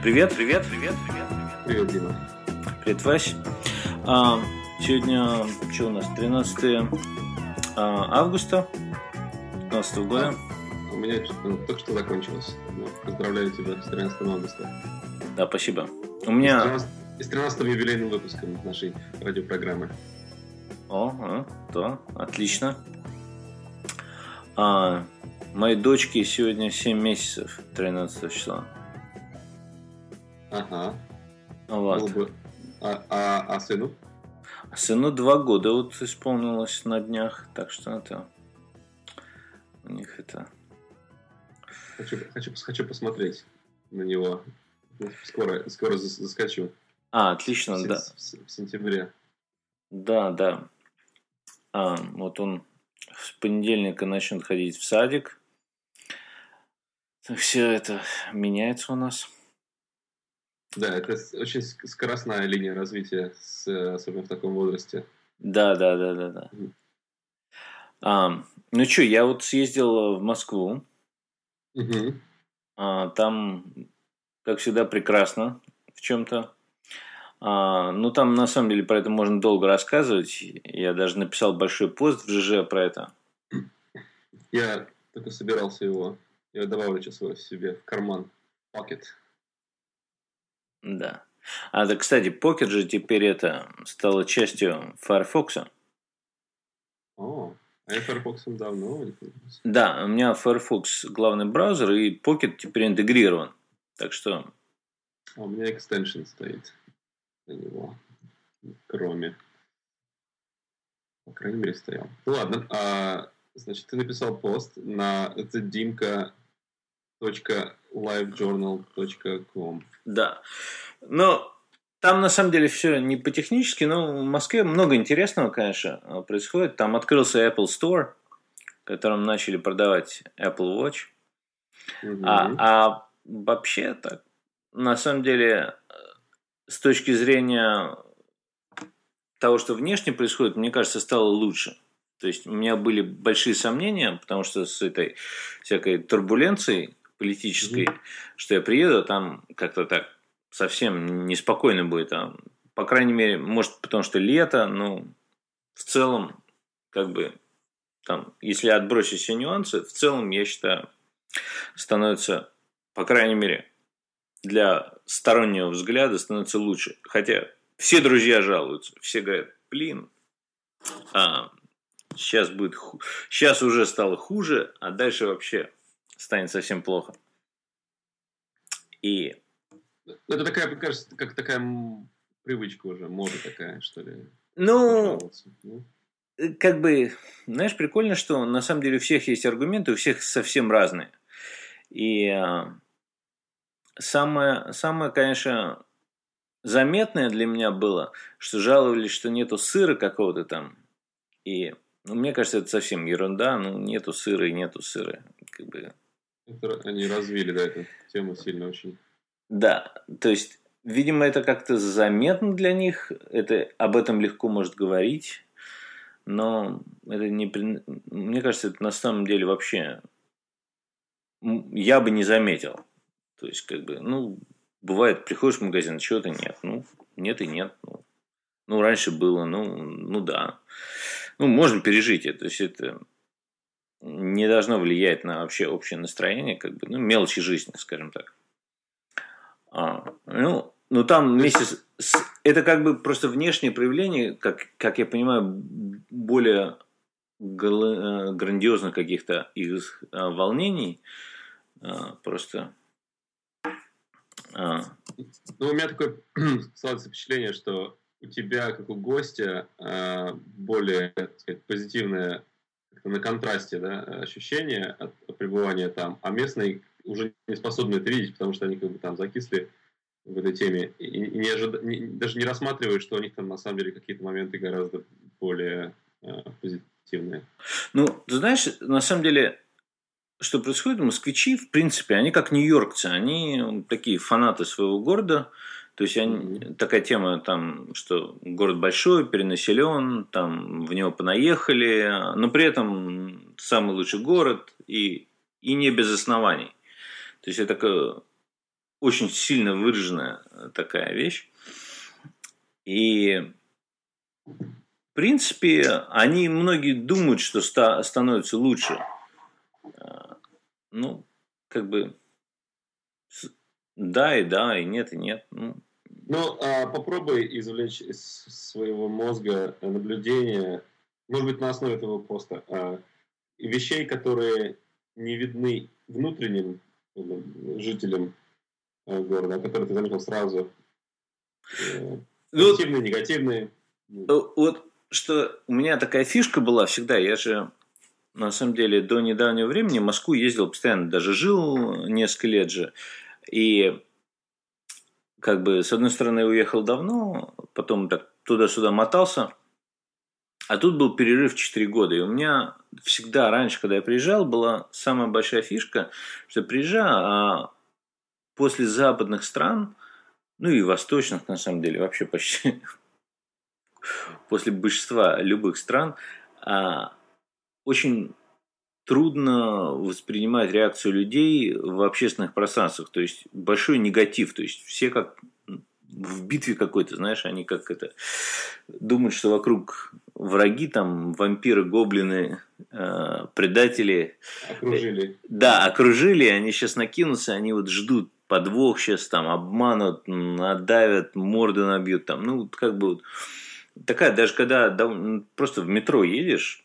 Привет, Дима. Привет, Вась. Сегодня, что у нас, 13 августа 2015 года. У меня только что закончилось. Поздравляю тебя с 13 августа. Да, спасибо. У меня... С 13-м юбилейным выпуском нашей радиопрограммы. О, да, отлично. Моей дочке сегодня 7 месяцев, 13 числа. Ага. Вот. А сыну? Сыну 2 года вот исполнилось на днях, так что это... У них это... Хочу посмотреть на него. Скоро заскочу. Отлично, да. В сентябре. Да. Вот он с понедельника начнет ходить в садик. Все это меняется у нас. Да, это очень скоростная линия развития, особенно в таком возрасте. Да. Mm. Я вот съездил в Москву. Mm-hmm. Там, как всегда, прекрасно в чем-то. Там, на самом деле, про это можно долго рассказывать. Я даже написал большой пост в ЖЖ про это. Я только собирался его. Я добавлю сейчас его себе в карман. Пакет. Да. Да, кстати, Pocket же теперь это стало частью Firefox. О, а я Firefox давно. Да, у меня Firefox главный браузер, и Pocket теперь интегрирован. Так что... А у меня экстеншн стоит на него. Кроме. По крайней мере, стоял. Ну, ладно. Значит, ты написал пост на dimka.livejournal.com. Да. Но там, на самом деле, все не по-технически, но в Москве много интересного, конечно, происходит. Там открылся Apple Store, в котором начали продавать Apple Watch. Mm-hmm. А вообще так, на самом деле, с точки зрения того, что внешне происходит, мне кажется, стало лучше. То есть, у меня были большие сомнения, потому что с этой всякой турбуленцией политической, mm-hmm. что я приеду, там как-то так совсем неспокойно будет. По крайней мере, может, потому что лето, но в целом, как бы, там, если отбросить все нюансы, в целом, я считаю, становится, по крайней мере, для стороннего взгляда становится лучше. Хотя все друзья жалуются, все говорят, блин, сейчас уже стало хуже, а дальше вообще станет совсем плохо. И... Это такая, кажется, как такая привычка уже, мода такая, что ли. Ну, как бы, знаешь, прикольно, что на самом деле у всех есть аргументы, у всех совсем разные. И самое, конечно, заметное для меня было, что жаловались, что нету сыра какого-то там. И мне кажется, это совсем ерунда. Нету сыра. Как бы... Они развили, да, эту тему сильно очень. Да, то есть, видимо, это как-то заметно для них, об этом легко может говорить, но это не, мне кажется, это на самом деле вообще я бы не заметил. То есть, как бы, бывает, приходишь в магазин, чего-то нет, нет и нет. Раньше было, да. Можно пережить это, то есть, это не должно влиять на вообще общее настроение, как бы, мелочи жизни, скажем так. Там вместе с... Это как бы просто внешнее проявление, как я понимаю, более грандиозных каких-то их волнений. Просто... у меня такое складывается впечатление, что у тебя, как у гостя, более, так сказать, позитивное как-то на контрасте, да, ощущение от пребывания там, а местный уже не способны это видеть, потому что они как бы там закисли в этой теме и даже не рассматривают, что у них там на самом деле какие-то моменты гораздо более позитивные. Ты знаешь, на самом деле, что происходит, москвичи, в принципе, они как нью-йоркцы, они такие фанаты своего города, то есть они, mm-hmm. такая тема там, что город большой, перенаселен, там в него понаехали, но при этом самый лучший город и не без оснований. То есть, это очень сильно выраженная такая вещь. И, в принципе, они многие думают, что становится лучше. Ну, как бы, да, и нет, и нет. Ну, попробуй извлечь из своего мозга наблюдения, может быть, на основе этого поста, вещей, которые не видны внутренним жителям города, а которые ты заметил сразу, позитивные, негативные. Вот что у меня такая фишка была всегда, я же на самом деле до недавнего времени в Москву ездил постоянно, даже жил несколько лет же, и как бы, с одной стороны, уехал давно, потом так туда-сюда мотался, а тут был перерыв 4 года. И у меня всегда раньше, когда я приезжал, была самая большая фишка, что приезжал, а после западных стран, ну и восточных, на самом деле, вообще почти после большинства любых стран, очень трудно воспринимать реакцию людей в общественных пространствах. То есть, большой негатив. То есть, все как в битве какой-то, знаешь, они как это... Думают, что вокруг враги, там, вампиры, гоблины, предатели. Окружили. Да, окружили, они сейчас накинутся, они вот ждут подвох сейчас, там, обманут, надавят, морду набьют, там. Ну, как бы вот... Такая, даже когда просто в метро едешь,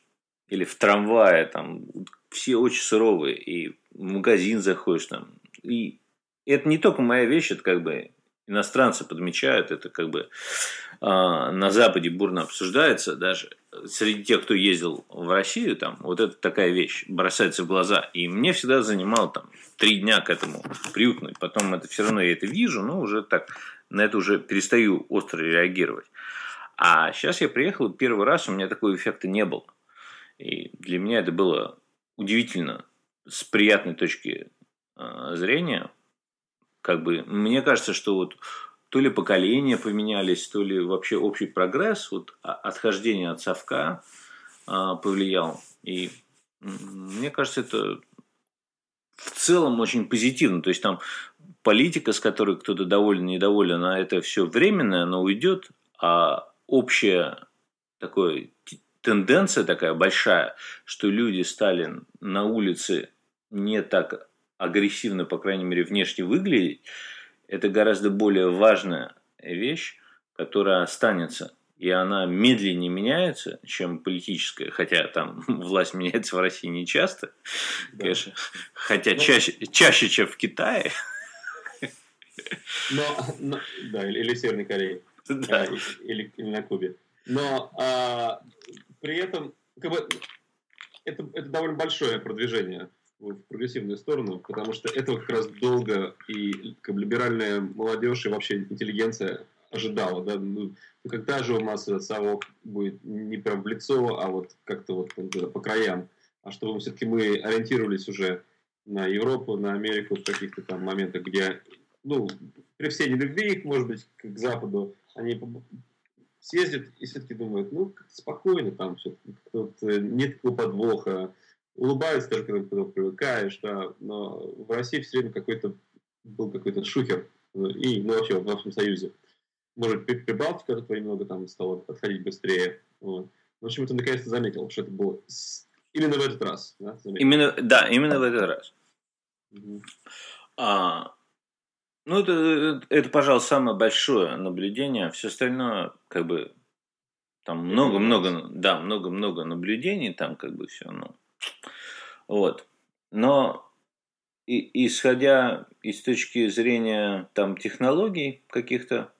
или в трамвае, там, все очень суровые, и в магазин заходишь, там, и это не только моя вещь, это как бы иностранцы подмечают, это как бы на Западе бурно обсуждается, даже среди тех, кто ездил в Россию, там, вот это такая вещь, бросается в глаза, и мне всегда занимало, там, 3 дня к этому привыкнуть, потом это все равно я это вижу, но уже так, на это уже перестаю остро реагировать, а сейчас я приехал, первый раз у меня такого эффекта не было. И для меня это было удивительно с приятной точки зрения. Как бы, мне кажется, что вот то ли поколения поменялись, то ли вообще общий прогресс, вот отхождение от совка повлиял. И мне кажется, это в целом очень позитивно. То есть, там политика, с которой кто-то доволен, недоволен, а это все временное, оно уйдет, а общее такое... Тенденция такая большая, что люди стали на улице не так агрессивно, по крайней мере, внешне выглядеть, это гораздо более важная вещь, которая останется. И она медленнее меняется, чем политическая, хотя там власть меняется в России не часто, да. Конечно, хотя чаще, чем в Китае. Но, да, или в Северной Корее, да. или на Кубе. Но при этом как бы, это довольно большое продвижение в прогрессивную сторону, потому что этого как раз долго и как бы, либеральная молодежь и вообще интеллигенция ожидала. Да? Ну, когда же у нас этот совок будет не прям в лицо, а вот как-то вот, по краям. А чтобы все-таки мы ориентировались уже на Европу, на Америку в каких-то там моментах, где ну, при всей нелюбви их, может быть, к Западу, они... съездят и все-таки думают, ну, как-то спокойно там все, нет такого подвоха, улыбаются даже, когда привыкаешь, да, но в России все время был какой-то шухер, и, ну, вообще, в нашем Союзе. Может, Прибалтика как-то немного там стала отходить быстрее, вот. В общем, ты наконец-то заметил, что это было именно в этот раз, да? Именно в этот раз. Угу. Ну, это, пожалуй, самое большое наблюдение. Все остальное, как бы, там много-много наблюдений, там, как бы, все, ну, вот. Но, исходя из точки зрения, там, технологий каких-то,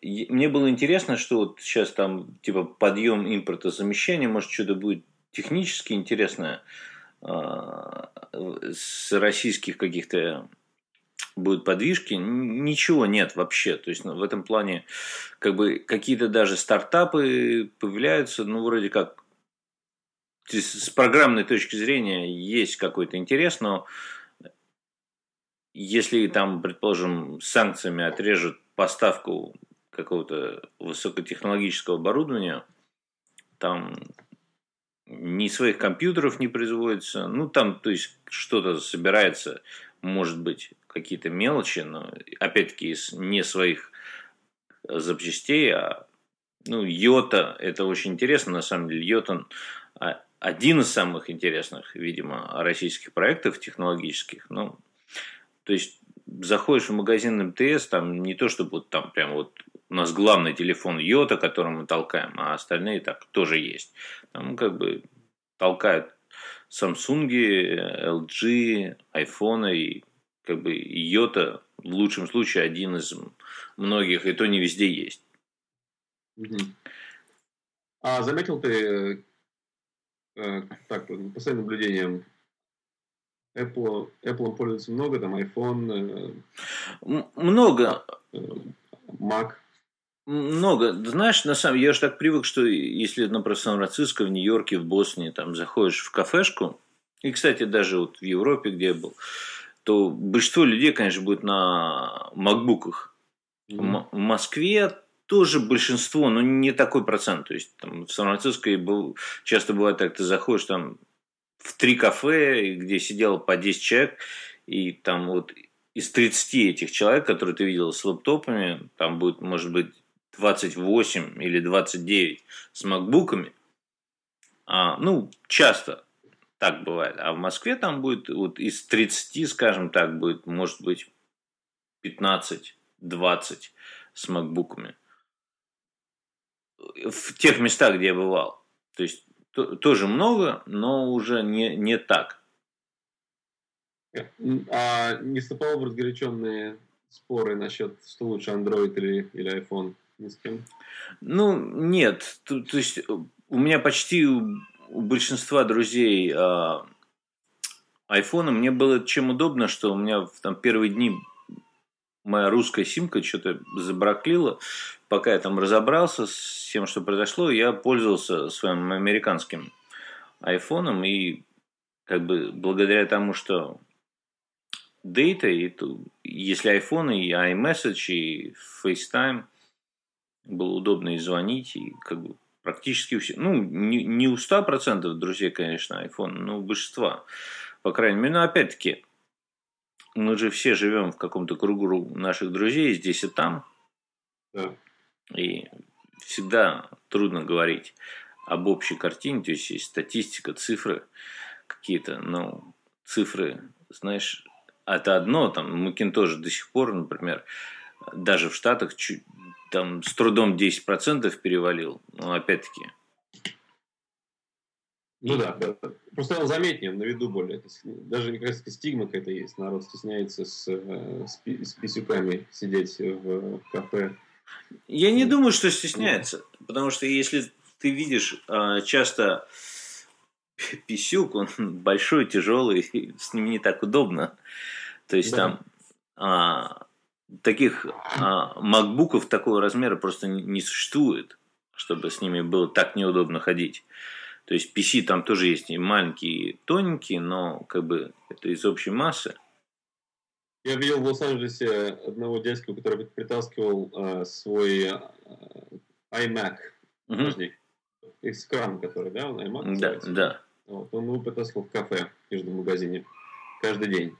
мне было интересно, что вот сейчас, там, типа, подъем импортозамещения, может, что-то будет технически интересное с российских каких-то... будут подвижки, ничего нет вообще. То есть, в этом плане как бы какие-то даже стартапы появляются, ну, вроде как с программной точки зрения есть какой-то интерес, но если там, предположим, санкциями отрежут поставку какого-то высокотехнологического оборудования, там ни своих компьютеров не производится, ну, там, то есть, что-то собирается, может быть, какие-то мелочи, но опять-таки из не своих запчастей, а Йота, это очень интересно, на самом деле, Йота один из самых интересных, видимо, российских проектов технологических. Ну, то есть заходишь в магазин МТС, там не то чтобы там прям вот у нас главный телефон Йота, который мы толкаем, а остальные так тоже есть. Там как бы толкают Самсунги, LG, айфоны, и как бы Йота в лучшем случае один из многих, и то не везде есть. А заметил ты, так, по своим наблюдениям, Apple пользуется много, там iPhone, много. Mac. Много. Знаешь, на самом деле, я же так привык, что если, например, в Сан-Франциско, в Нью-Йорке, в Бостоне, там заходишь в кафешку, и, кстати, даже вот в Европе, где я был, то большинство людей, конечно, будет на макбуках. В Москве тоже большинство, но не такой процент. То есть там, в Сан-Франциско часто бывает так, ты заходишь там в 3 кафе, где сидело по 10 человек, и там вот из 30 этих человек, которые ты видел с лэптопами, там будет, может быть, 28 или 29 с макбуками. Часто так бывает. А в Москве там будет вот из 30, скажем так, будет, может быть, 15-20 с макбуками. В тех местах, где я бывал. То есть тоже много, но уже не так. А не вступал в разгоряченные споры насчет, что лучше, Android или iPhone? Ни с кем? Нет. То есть у меня почти у большинства друзей iPhone, мне было чем удобно, что у меня в первые дни моя русская симка что-то забраклила. Пока я там разобрался с тем, что произошло, я пользовался своим американским айфоном. И как бы благодаря тому, что дейта, если iPhone, и iMessage, и FaceTime, было удобно и звонить, и как бы практически все. Не у 100% друзей, конечно, iPhone, но у большинства, по крайней мере. Но опять-таки, мы же все живем в каком-то кругу наших друзей здесь и там. Да. И всегда трудно говорить об общей картине. То есть есть статистика, цифры какие-то. Но цифры, знаешь, это одно. Там Macintosh до сих пор, например, даже в Штатах там с трудом 10% перевалил. Но опять-таки... Да. Просто он заметнее, он на виду более. Даже, мне кажется, стигма какая-то есть. Народ стесняется с писюками сидеть в кафе. Я не думаю, что стесняется. Потому что если ты видишь часто писюк, он большой, тяжелый, и с ним не так удобно. То есть таких макбуков такого размера просто не существует, чтобы с ними было так неудобно ходить. То есть PC там тоже есть и маленькие, и тоненькие, но как бы это из общей массы. Я видел в Лос-Анджелесе одного дядьку, который притаскивал свой iMac. Экран, который, да, он iMac? Да. Вот, он его притаскивал в кафе в каждом магазине. Каждый день.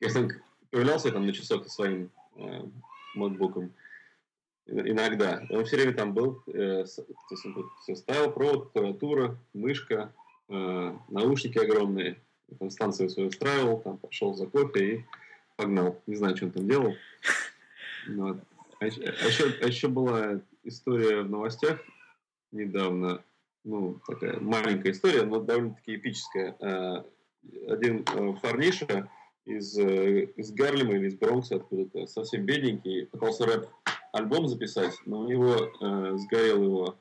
Если он появлялся там на часок со своим MacBook'ом, иногда. Он все время там был. Все ставил, провод, клавиатура, мышка, наушники огромные. Там станцию свою устраивал, там пошел за кофе и погнал. Не знаю, что он там делал. Вот. А еще была история в новостях недавно. Такая маленькая история, но довольно-таки эпическая. Один парниша из Гарлема или из Бронкса, откуда-то, совсем бедненький, пытался альбом записать, но у него сгорел его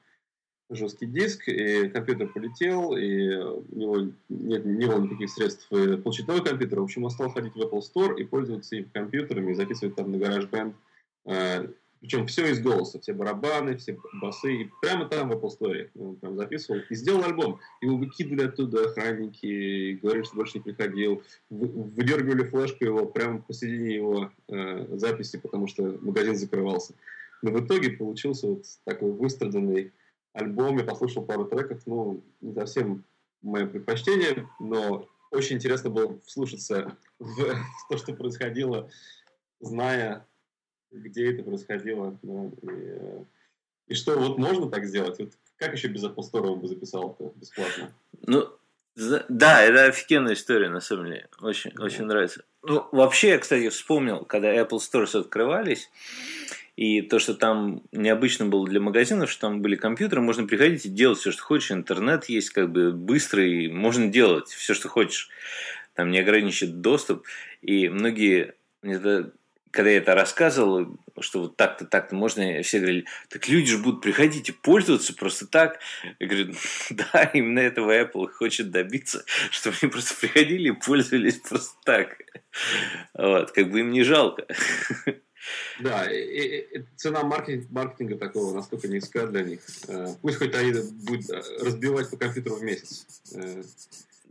жесткий диск, и компьютер полетел, и у него не было никаких средств получить новый компьютер. В общем, он стал ходить в Apple Store и пользоваться их компьютерами, и записывать там на GarageBand. Причем все из голоса, все барабаны, все басы, и прямо там в Apple Store он там записывал. И сделал альбом. Его выкидывали оттуда охранники, говорили, что больше не приходил. Выдергивали флешку его прямо посередине его записи, потому что магазин закрывался. Но в итоге получился вот такой выстраданный альбом. Я послушал пару треков, не совсем мое предпочтение, но Очень интересно было вслушаться в то, что происходило, зная, где это происходило. Ну, и что, вот можно так сделать? Вот как еще без Апостолова бы записал-то бесплатно? Ну, да, это офигенная история, на самом деле. Очень, очень нравится. Ну, вообще, я, кстати, вспомнил, когда Apple Stores открывались, и то, что там необычно было для магазинов, что там были компьютеры, можно приходить и делать все, что хочешь. Интернет есть, как бы быстрый, можно делать все, что хочешь. Там не ограничен доступ. И многие, когда я это рассказывал, что вот так-то, так-то можно, все говорили, так люди же будут приходить и пользоваться просто так. Я говорю, да, именно этого Apple хочет добиться, чтобы они просто приходили и пользовались просто так. Вот, как бы им не жалко. Да, и цена маркетинга такого, насколько низка для них. Пусть хоть они будут разбивать по компьютеру в месяц.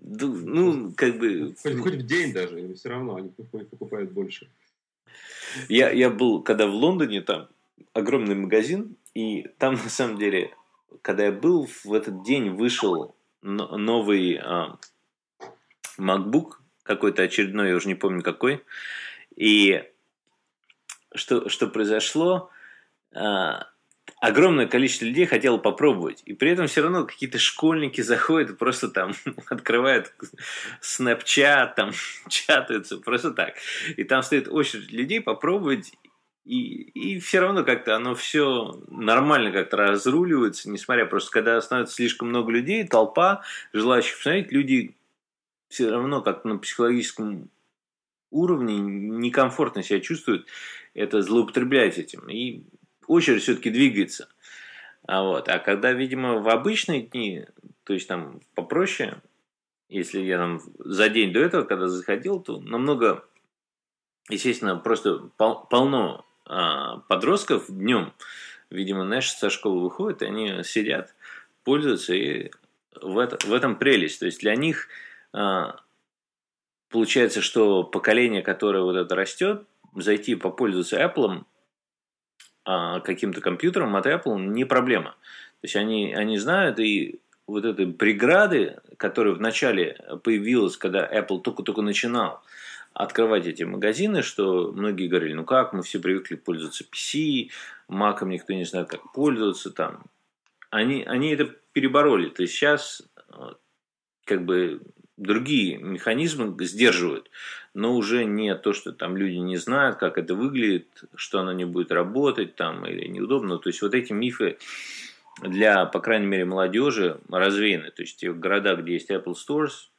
Ну, как бы... Хоть в день даже, но все равно они покупают больше. Я был, когда в Лондоне, там огромный магазин, и там, на самом деле, когда я был, в этот день вышел новый MacBook, какой-то очередной, я уже не помню какой, и что произошло, огромное количество людей хотело попробовать, и при этом все равно какие-то школьники заходят и просто там открывают Snapchat, там чатаются, просто так. И там стоит очередь людей попробовать, и все равно как-то оно все нормально как-то разруливается, несмотря просто, когда становится слишком много людей, толпа желающих посмотреть, люди все равно как-то на психологическом уровне некомфортно себя чувствуют, это злоупотребляет этим, и очередь все-таки двигается. А когда, видимо, в обычные дни, то есть там попроще, если я там за день до этого, когда заходил, то намного, естественно, просто полно подростков днем, видимо, наши со школы выходят, и они сидят, пользуются, и в этом прелесть. То есть для них получается, что поколение, которое вот это растет, зайти и попользоваться Apple, каким-то компьютером от Apple, не проблема. То есть они знают, и вот этой преграды, которая вначале появилась, когда Apple только-только начинал открывать эти магазины, что многие говорили, ну как, мы все привыкли пользоваться PC, Mac'ом никто не знает, как пользоваться там. Они это перебороли. То есть сейчас как бы... Другие механизмы сдерживают, но уже не то, что там люди не знают, как это выглядит, что оно не будет работать там, или неудобно. То есть вот эти мифы для, по крайней мере, молодежи развеяны. То есть в городах, где есть Apple Stores,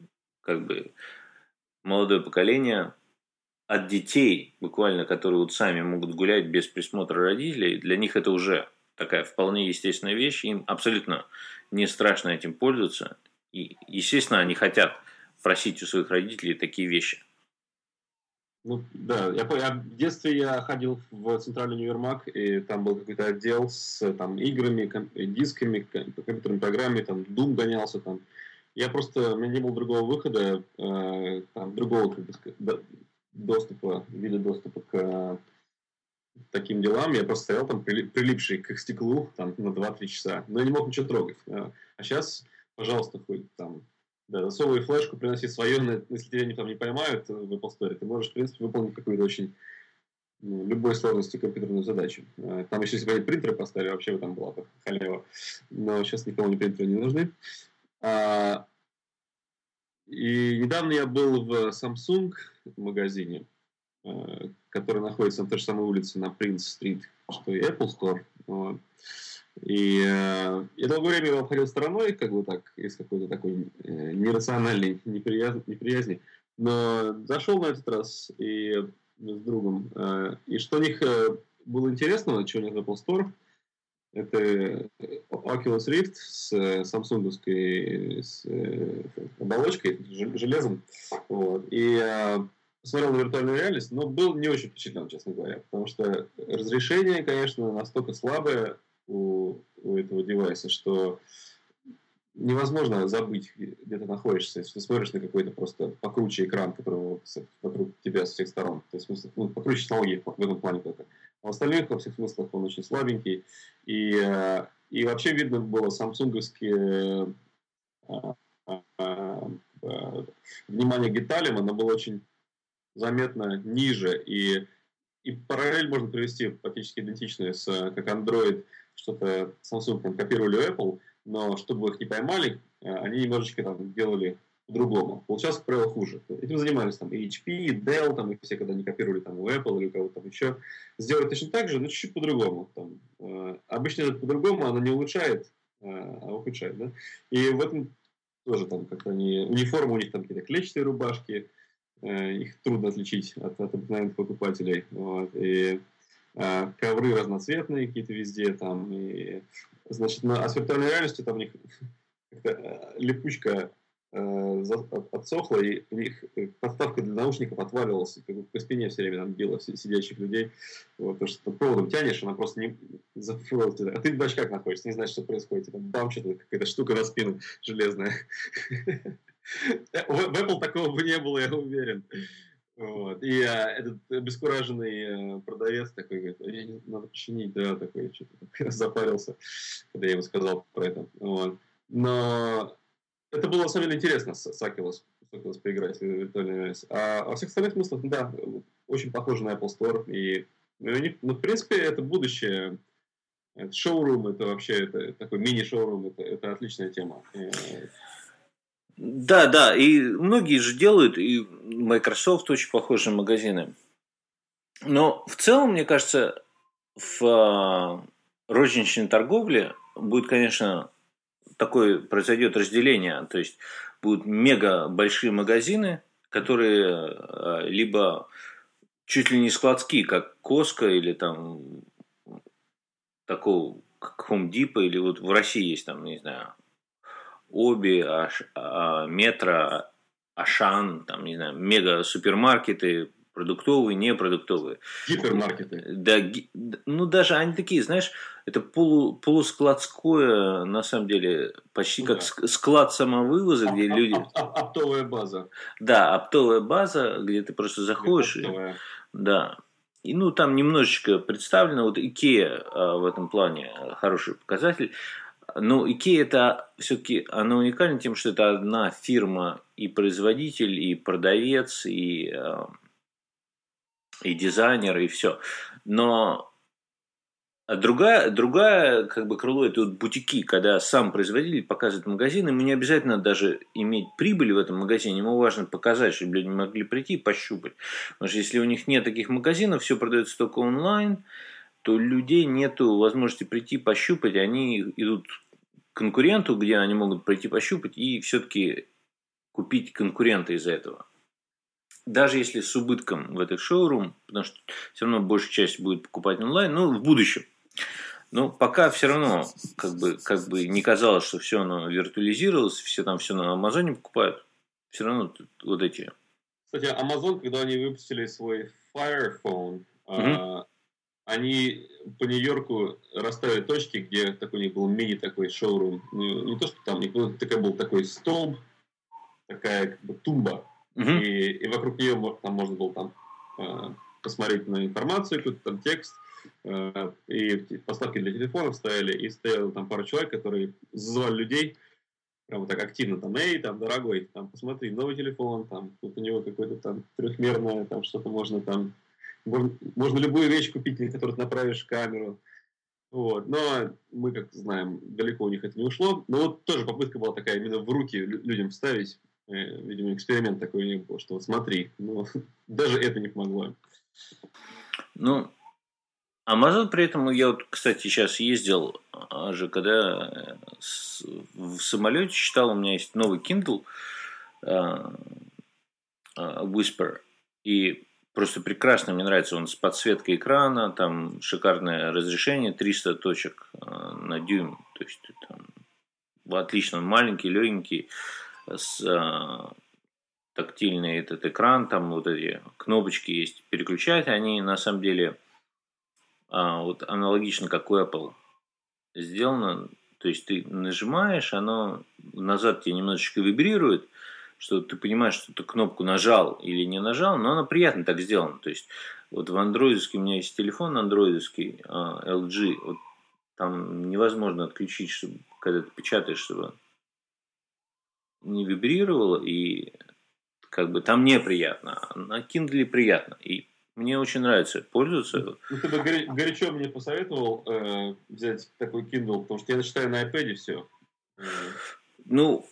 как бы молодое поколение от детей, буквально, которые вот сами могут гулять без присмотра родителей, для них это уже такая вполне естественная вещь, им абсолютно не страшно этим пользоваться. И, естественно, они хотят просить у своих родителей такие вещи. Ну, да, я понял. В детстве я ходил в центральный универмаг, и там был какой-то отдел с там, играми, дисками, компьютерными программами, там Doom гонялся. Там. Я просто, у меня не было другого выхода, там, другого доступа, вида доступа к таким делам. Я просто стоял там, прилипший к их стеклу там, на 2-3 часа, но я не мог ничего трогать. А сейчас... Пожалуйста, хоть там, да, засовывай флешку, приноси свое, если тебя они там не поймают в Apple Store, ты можешь, в принципе, выполнить какую-то очень, ну, любой сложности компьютерную задачу. Там еще, если бы они принтеры поставили, вообще бы там была бы халева. Но сейчас никому ни принтеры не нужны. И недавно я был в Samsung магазине, который находится на той же самой улице, на Принц-стрит, что и Apple Store. Вот. И я долгое время его обходил стороной, как бы так, из какой-то такой нерациональной неприязни. Но зашел на этот раз и с другом. И что у них было интересного, чего нет в Apple Store, это Oculus Rift с самсунговской оболочкой, железом. Вот. И посмотрел на виртуальную реальность, но был не очень впечатлен, честно говоря. Потому что разрешение, конечно, настолько слабое, у этого девайса, что невозможно забыть, где ты находишься, если ты смотришь на какой-то просто покруче экран, который вокруг тебя со всех сторон. То есть, в смысле, ну, покруче технологии в этом плане только. А в остальных, во всех смыслах, он очень слабенький. И вообще видно было самсунговские внимание к деталям, оно было очень заметно ниже. И параллель можно привести практически идентичную, с как Android, что-то Samsung копировали у Apple, но чтобы их не поймали, они немножечко там делали по-другому. Получалось, как правило, хуже. Этим занимались там и HP, и Dell, там, и все, когда они копировали там, у Apple или у кого-то там еще. Сделали точно так же, но чуть-чуть по-другому. Обычно это по-другому, оно не улучшает, а ухудшает. Да? И в этом тоже там как-то они... Униформы у них там какие-то клетчатые рубашки, их трудно отличить от обыкновенных покупателей. Вот. И ковры разноцветные какие-то везде. Там, и, значит, с виртуальной реальностью там у них как-то липучка отсохла, и у них подставка для наушников отваливалась, как бы по спине все время там била сидящих людей, вот, потому что проводом тянешь, она просто не зафрилась, а ты в очках находишься, не знаешь, что происходит, там бам, что-то, какая-то штука на спину железная. В Apple такого бы не было, я уверен. Вот. И этот обескураженный продавец такой говорит: надо починить, да, такой, что-то запарился, когда я ему сказал про это. Вот. Но это было на самом деле интересно с Oculus поиграть в виртуальную реальность. А во всех остальных смыслах, да, очень похоже на Apple Store. И, ну, в принципе, это будущее. Это шоурум, это вообще это такой мини-шоурум, это отличная тема. Да, да, и многие же делают, и Microsoft очень похожи на магазины. Но в целом, мне кажется, в розничной торговле будет, конечно, такое произойдет разделение. То есть будут мега большие магазины, которые либо чуть ли не складские, как Costco или там такого, как Home Depot, или вот в России есть там, не знаю, Оби, Метро, Ашан, там, не знаю, мега-супермаркеты, продуктовые, непродуктовые. Гипермаркеты. Да, ну, даже они такие, знаешь, это полускладское, на самом деле, почти ну, как да. Склад самовывоза, где люди... Оптовая база. Да, оптовая база, где ты просто заходишь. И, да. И, ну, там немножечко представлено, вот Икея в этом плане хороший показатель. Но IKEA это все-таки она уникальна тем, что это одна фирма и производитель, и продавец, и дизайнер, и все. Но другая как бы крыло это вот бутики, когда сам производитель показывает магазин, ему не обязательно даже иметь прибыль в этом магазине, ему важно показать, чтобы люди могли прийти и пощупать. Потому что если у них нет таких магазинов, все продается только онлайн, то у людей нет возможности прийти пощупать, они идут к конкуренту, где они могут прийти пощупать и все-таки купить конкурента из-за этого. Даже если с убытком в этот шоурум, потому что все равно большая часть будет покупать онлайн, ну, в будущем. Но пока все равно, как бы не казалось, что все оно виртуализировалось, все там все на Амазоне покупают, все равно вот эти. Кстати, Амазон, когда они выпустили свой Fire Phone, они по Нью-Йорку расставили точки, где такой у них был мини-такой шоурум. Не то, что там был такой столб, такая как бы тумба. Uh-huh. И вокруг нее там, можно было там, посмотреть на информацию, какой-то там текст. И поставки для телефонов стояли. И стояло там пару человек, которые зазывали людей прямо так активно. Там, эй, там, дорогой, там, посмотри, новый телефон. Там, тут у него какой-то там трехмерное, там, что-то можно там... Можно любую вещь купить, на которую ты направишь камеру. Вот. Но мы, как знаем, далеко у них это не ушло. Но вот тоже попытка была такая, именно в руки людям вставить. Видимо, эксперимент такой у них был, что вот смотри. Но даже это не помогло. Ну, Amazon при этом... Я вот, кстати, сейчас ездил же, когда в самолете читал, у меня есть новый Kindle Whisper. И... Просто прекрасно, мне нравится. Он с подсветкой экрана, там шикарное разрешение, 300 точек на дюйм. То есть, там, отлично, он маленький, легенький, с тактильный этот экран, там вот эти кнопочки есть. Переключать они, на самом деле, вот аналогично, как у Apple сделано. То есть, ты нажимаешь, оно назад тебе немножечко вибрирует, что ты понимаешь, что ты кнопку нажал или не нажал, но она приятно так сделана. То есть, вот в андроидовский, у меня есть телефон андроидовский, LG, вот там невозможно отключить, чтобы, когда ты печатаешь, чтобы не вибрировала, и как бы там неприятно, а на Kindle приятно. И мне очень нравится пользоваться. Ну, ты бы горячо мне посоветовал взять такой Kindle, потому что я читаю на iPad все. Ну,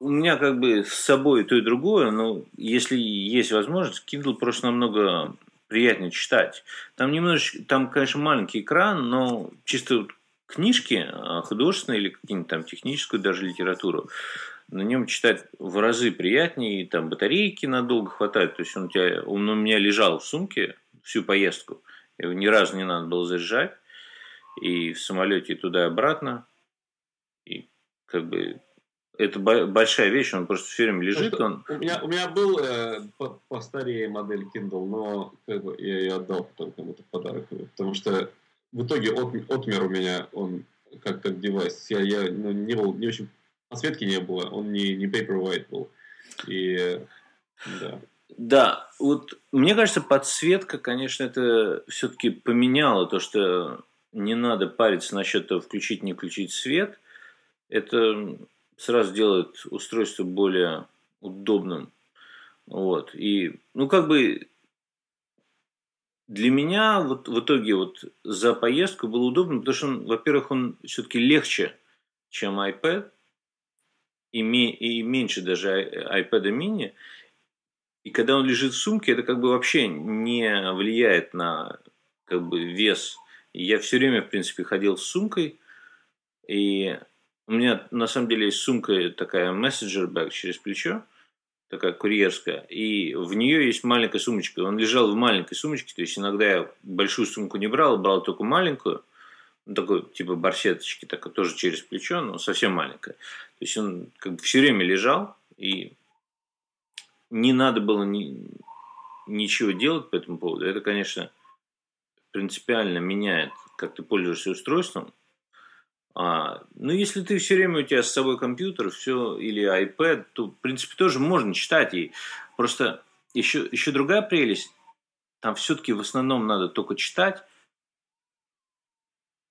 у меня как бы с собой то и другое, но если есть возможность, Kindle просто намного приятнее читать. Там немножечко, там, конечно, маленький экран, но чисто книжки художественные или какие-нибудь там техническую даже литературу на нем читать в разы приятнее, и там батарейки надолго хватает. То есть он у меня лежал в сумке всю поездку, его ни разу не надо было заряжать, и в самолете и туда и обратно, и как бы это большая вещь, он просто все время лежит. Он... У меня был постарее модель Kindle, но как бы я ее отдал потом кому-то в подарок, потому что в итоге отмер у меня он как девайс. Я ну, не был, не очень подсветки не было, он не Paperwhite был. И, да. Да, вот мне кажется, подсветка, конечно, это все-таки поменяло то, что не надо париться насчет того, включить, не включить свет. Это сразу делает устройство более удобным. Вот. И, ну, как бы для меня вот в итоге вот за поездку было удобно, потому что, во-первых, он все-таки легче, чем iPad, и меньше даже iPad mini. И когда он лежит в сумке, это как бы вообще не влияет на как бы вес. И я все время, в принципе, ходил с сумкой, и у меня, на самом деле, есть сумка такая messenger bag через плечо, такая курьерская, и в нее есть маленькая сумочка. Он лежал в маленькой сумочке, то есть иногда я большую сумку не брал, брал только маленькую, ну, такой типа барсеточки, такая тоже через плечо, но совсем маленькая. То есть он как бы все время лежал, и не надо было ничего делать по этому поводу. Это, конечно, принципиально меняет, как ты пользуешься устройством. Ну, если ты все время у тебя с собой компьютер, все, или iPad, то, в принципе, тоже можно читать. И просто еще другая прелесть. Там все-таки в основном надо только читать.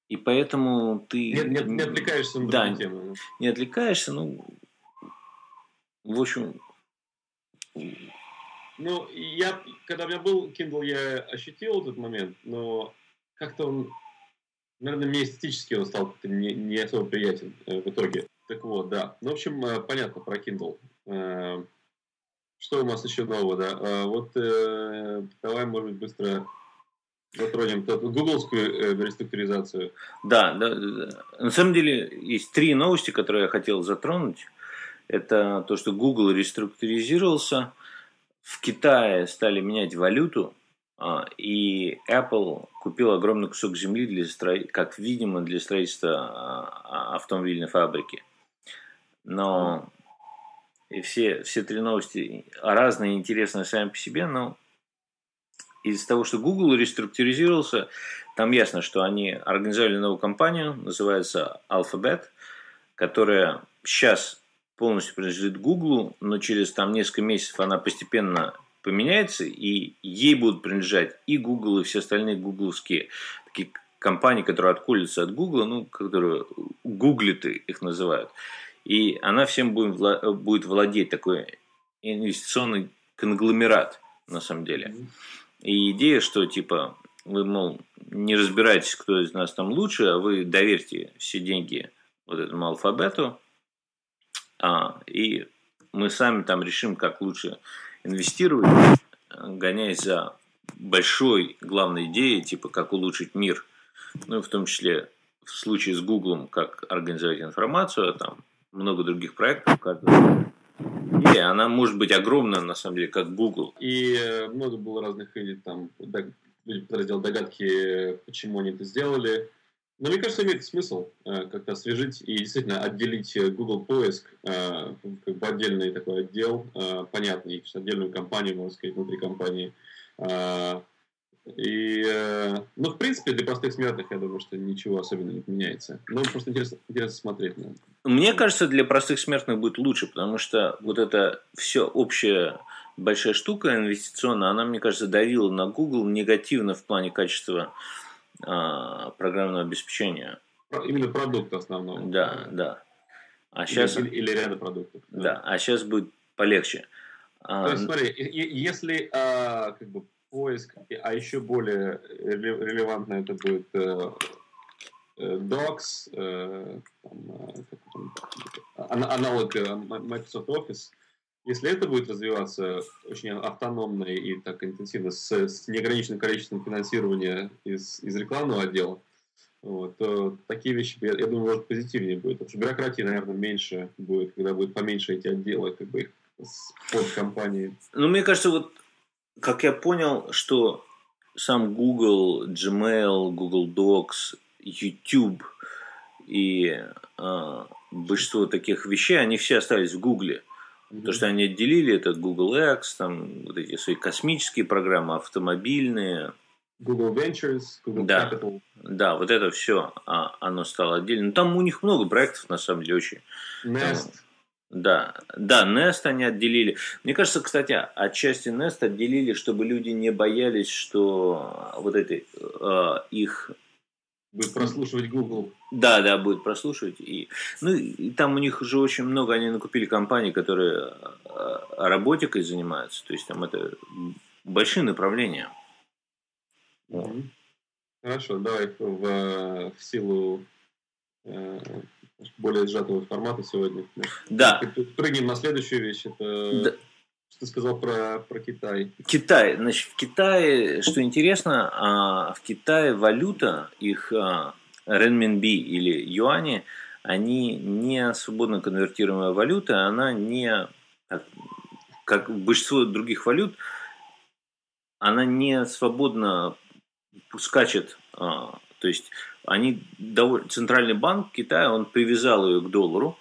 И поэтому ты... Не отвлекаешься на другую тему. Не отвлекаешься, ну... В общем... Ну, когда у меня был Kindle, я ощутил этот момент, но как-то он... Наверное, мне эстетически он стал не особо приятен в итоге. Так вот, да. Ну, в общем, понятно про Kindle. Что у нас еще нового, да? Вот давай, может быть, быстро затронем гугловскую реструктуризацию. Да. На самом деле, есть три новости, которые я хотел затронуть. Это то, что Google реструктуризировался, в Китае стали менять валюту, и Apple купил огромный кусок земли, как видимо, для строительства автомобильной фабрики. Но и все три новости разные и интересные сами по себе, но из-за того, что Google реструктуризировался, там ясно, что они организовали новую компанию, называется Alphabet, которая сейчас полностью принадлежит Google, но через там несколько месяцев она постепенно поменяется, и ей будут принадлежать и Google, и все остальные гугловские такие компании, которые отколются от Google, ну, которые гуглиты их называют. И она всем будет владеть, такой инвестиционный конгломерат, на самом деле. И идея, что типа вы, мол, не разбираетесь, кто из нас там лучше, а вы доверьте все деньги вот этому алфабету, и мы сами там решим, как лучше инвестировать, гоняясь за большой главной идеей, типа как улучшить мир. Ну, в том числе в случае с Гуглом, как организовать информацию, а там много других проектов. И она может быть огромна, на самом деле, как Google. И много было разных идей, там, раздел догадки, почему они это сделали. Но мне кажется, имеет смысл как-то освежить и действительно отделить Google поиск, как бы отдельный такой отдел, понятный, отдельную компанию, можно сказать, внутри компании. Ну, в принципе, для простых смертных, я думаю, что ничего особенного не меняется. Но просто интересно смотреть на это. Мне кажется, для простых смертных будет лучше, потому что вот это все общая большая штука инвестиционная, она, мне кажется, давила на Google негативно в плане качества программного обеспечения. Именно продукт основного. Да. А сейчас... или ряда продуктов. Да, а сейчас будет полегче. То есть, смотри, если как бы поиск, а еще более релевантно это будет Docs, аналог Microsoft Office. Если это будет развиваться очень автономно и так интенсивно, с неограниченным количеством финансирования из рекламного отдела, вот, то такие вещи, я думаю, может, позитивнее будет. Потому что бюрократии, наверное, меньше будет, когда будет поменьше эти отделы, как бы их под компанией. Ну, мне кажется, вот как я понял, что сам Google, Gmail, Google Docs, YouTube и большинство таких вещей, они все остались в Google. То, что они отделили, это Google X, там вот эти свои космические программы, автомобильные. Google Ventures, Google Capital. Да, вот это все, оно стало отдельно. Но там у них много проектов, на самом деле, очень. Nest. Да, Nest они отделили. Мне кажется, кстати, отчасти Nest отделили, чтобы люди не боялись, что вот это их... Будет прослушивать Google. Да, будет прослушивать. И там у них уже очень много, они накупили компаний, которые роботикой занимаются. То есть там это большие направления. Mm-hmm. Хорошо, давай в силу более сжатого формата сегодня. Да. Прыгнем на следующую вещь. Это... Да. Ты сказал про Китай. Китай. Значит, в Китае, что интересно, в Китае валюта, их ренминби или юани, они не свободно конвертируемая валюта, она не, как большинство других валют, она не свободно скачет. То есть, Центральный банк Китая, он привязал ее к доллару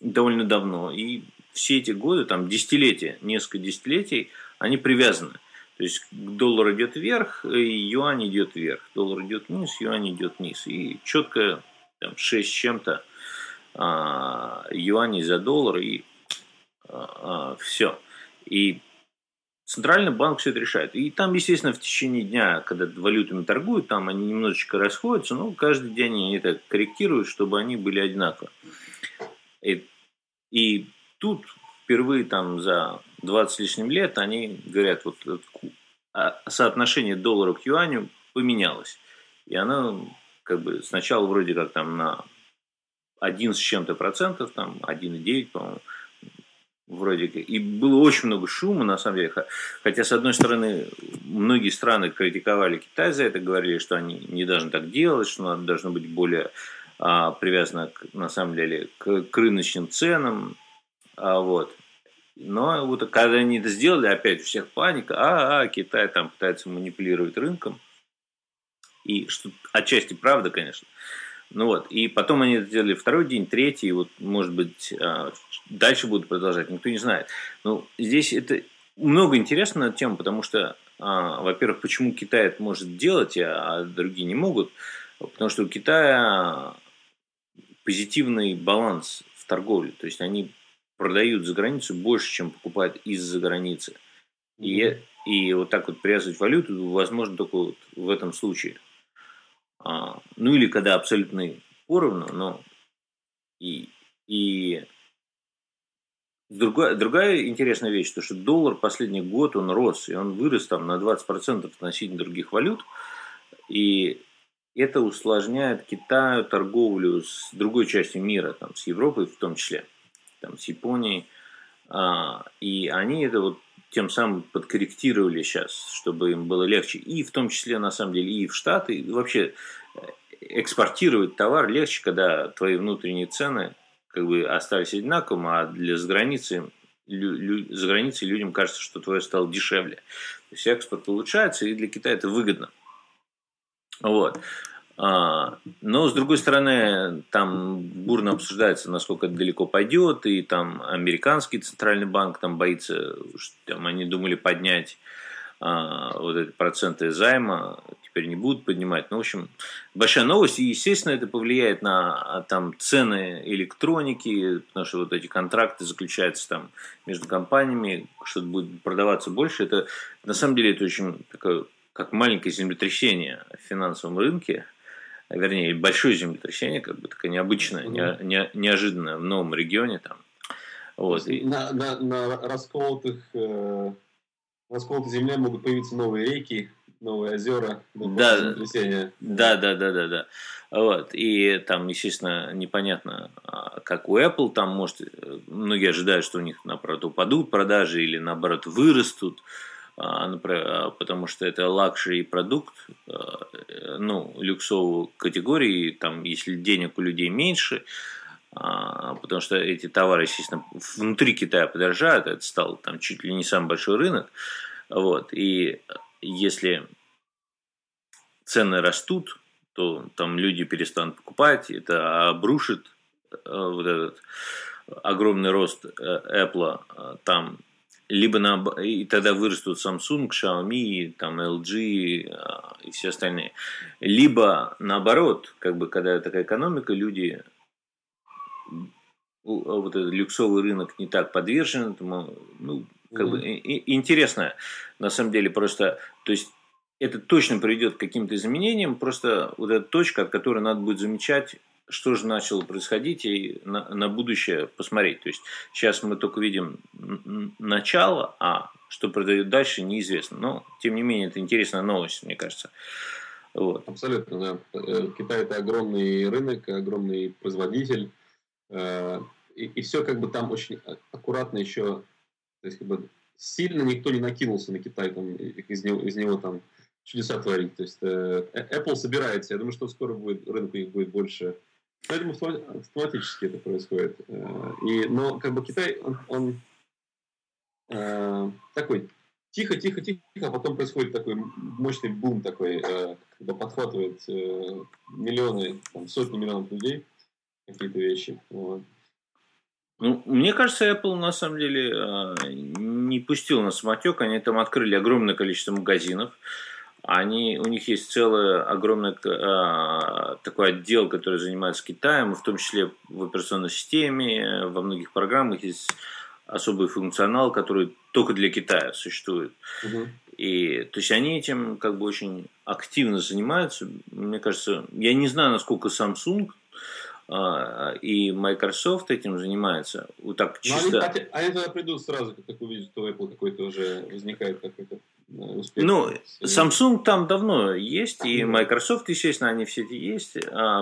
довольно давно, и все эти годы, там, десятилетия, несколько десятилетий, они привязаны. То есть, доллар идет вверх, и юань идет вверх. Доллар идет вниз, юань идет вниз. И четко там, 6 с чем-то юаней за доллар, и все. И Центральный банк все это решает. И там, естественно, в течение дня, когда валютами торгуют, там они немножечко расходятся, но каждый день они это корректируют, чтобы они были одинаковы. И тут впервые там за 20 лишним лет они говорят, вот соотношение доллара к юаню поменялось. И оно как бы сначала вроде как там на 1 с чем-то процентов, там 1,9, по-моему, вроде как. И было очень много шума, на самом деле. Хотя, с одной стороны, многие страны критиковали Китай за это, говорили, что они не должны так делать, что оно должно быть более привязано, на самом деле, к рыночным ценам. Но вот когда они это сделали, опять у всех паника, Китай там пытается манипулировать рынком. И что отчасти правда, конечно. И потом они это сделали второй день, третий, может быть, дальше будут продолжать, никто не знает. Но здесь это много интересно над тем, потому что, во-первых, почему Китай это может делать, а другие не могут, потому что у Китая позитивный баланс в торговле, то есть они продают за границу больше, чем покупают из-за границы. И вот так вот привязывать валюту возможно только вот в этом случае. Или когда абсолютно поровну, но... И другая интересная вещь, то, что доллар последний год он рос, и он вырос там на 20% относительно других валют. И это усложняет Китаю торговлю с другой частью мира, там, с Европой в том числе. Там, с Японией, и они это тем самым подкорректировали сейчас, чтобы им было легче, и в том числе, на самом деле, и в Штаты, и вообще экспортировать товар легче, когда твои внутренние цены как бы остались одинаковыми, а для за границей людям кажется, что твое стало дешевле. То есть экспорт улучшается, и для Китая это выгодно. Но, с другой стороны, там бурно обсуждается, насколько это далеко пойдет, и там американский центральный банк там боится, что там они думали поднять эти проценты займа, теперь не будут поднимать. Ну, в общем, большая новость, и, естественно, это повлияет на там цены электроники, потому что эти контракты заключаются там между компаниями, что-то будет продаваться больше. Это, на самом деле, это очень такое, как маленькое землетрясение в финансовом рынке. вернее, большое землетрясение, как бы такое необычное, неожиданное в новом регионе там. Вот, и... на расколотой земле могут появиться новые реки, новые озера, да. Вот. И там, естественно, непонятно, как у Apple, там, может, многие ожидают, что у них, наоборот, упадут продажи или, наоборот, вырастут, потому что это лакшери продукт, ну, люксовой категории, там, если денег у людей меньше, потому что эти товары, естественно, внутри Китая подорожают, это стал там чуть ли не самый большой рынок, вот, и если цены растут, то там люди перестанут покупать, это обрушит вот этот огромный рост Apple, там, либо и тогда вырастут Samsung, Xiaomi, там, LG и все остальные, либо наоборот, как бы, когда такая экономика, люди... Вот этот люксовый рынок не так подвержен этому, ну, как бы интересно, на самом деле, просто, то есть, это точно приведет к каким-то изменениям, просто вот эта точка, от которой надо будет замечать, что же начало происходить, и на будущее посмотреть, то есть, сейчас мы только видим начало, а что произойдет дальше, неизвестно, но, тем не менее, это интересная новость, мне кажется. Вот. Абсолютно, да. Китай – это огромный рынок, огромный производитель, и все как бы там очень аккуратно еще, то есть как бы сильно никто не накинулся на Китай, там, из него там чудеса творить. То есть Apple собирается, я думаю, что скоро будет, рынок их будет больше. Поэтому автоматически это происходит. Но как бы Китай, он такой тихо-тихо-тихо, а потом происходит такой мощный бум такой, когда подхватывает миллионы, там, сотни миллионов людей. Какие-то вещи. Вот. Ну, мне кажется, Apple на самом деле не пустил на самотек. Они там открыли огромное количество магазинов. У них есть целый огромный такой отдел, который занимается Китаем, в том числе в операционной системе, во многих программах есть особый функционал, который только для Китая существует. Угу. И, то есть они этим как бы очень активно занимаются. Мне кажется, я не знаю, насколько Samsung и Microsoft этим занимается. Вот так чисто. Они туда придут сразу, как так увидят, что у Apple какой-то уже возникает какой-то успех. Ну, Samsung там давно есть, и Microsoft, естественно, они все эти есть,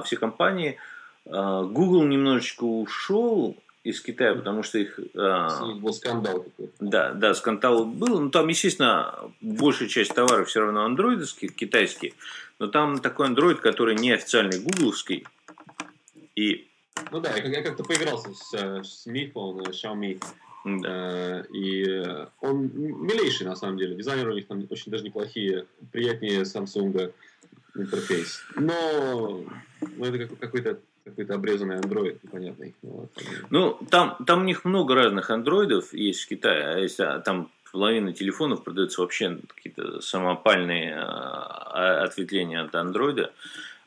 все компании. Google немножечко ушел из Китая, потому что их был скандал такой. Да, скандал был. Ну, там, естественно, большая часть товаров все равно андроидовские, китайские, но там такой андроид, который не официальный гугловский. И... Ну да, я как-то поигрался с Мифом, Xiaomi, и он милейший на самом деле, дизайнеры у них там очень даже неплохие, приятнее Samsung интерфейс, но это какой-то обрезанный Android непонятный. Вот. Ну, там у них много разных андроидов есть в Китае, а если там половина телефонов продается вообще какие-то самопальные ответвления от андроида.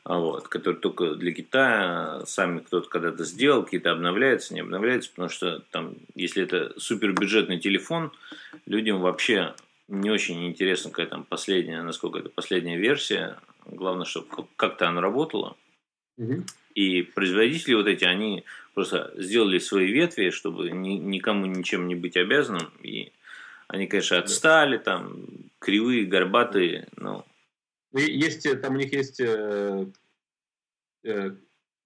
Вот, который только для Китая, сами кто-то когда-то сделал, какие-то обновляются, не обновляются, потому что там, если это супербюджетный телефон, людям вообще не очень интересно, какая там последняя, насколько это последняя версия, главное, чтобы как-то она работала. Угу. И производители вот эти, они просто сделали свои ветви, чтобы никому ничем не быть обязанным, и они, конечно, отстали, там, кривые, горбатые, но... Есть, там у них есть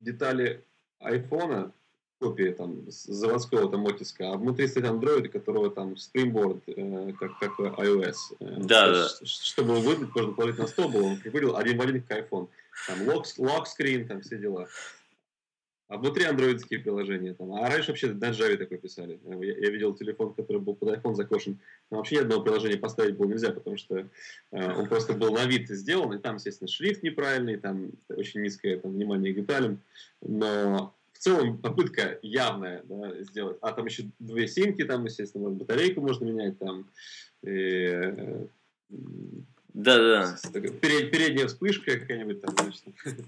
детали айфона, копии там заводского там оттиска, а внутри стоит Android, которого там Springboard, как iOS. Да. Чтобы его выдать, можно положить на стол, он выглядел один в один, как айфон. Там локскрин, там все дела. А внутри андроидские приложения. Там. А раньше вообще на Java такое писали. Я видел телефон, который был под iPhone закошен. Но вообще ни одного приложения поставить было нельзя, потому что он просто был на вид сделан. И там, естественно, шрифт неправильный, там очень низкое там, внимание к деталям. Но в целом попытка явная, да, сделать. А там еще две симки, там, естественно, может, батарейку можно менять. Там, да. Передняя вспышка какая-нибудь там, значит.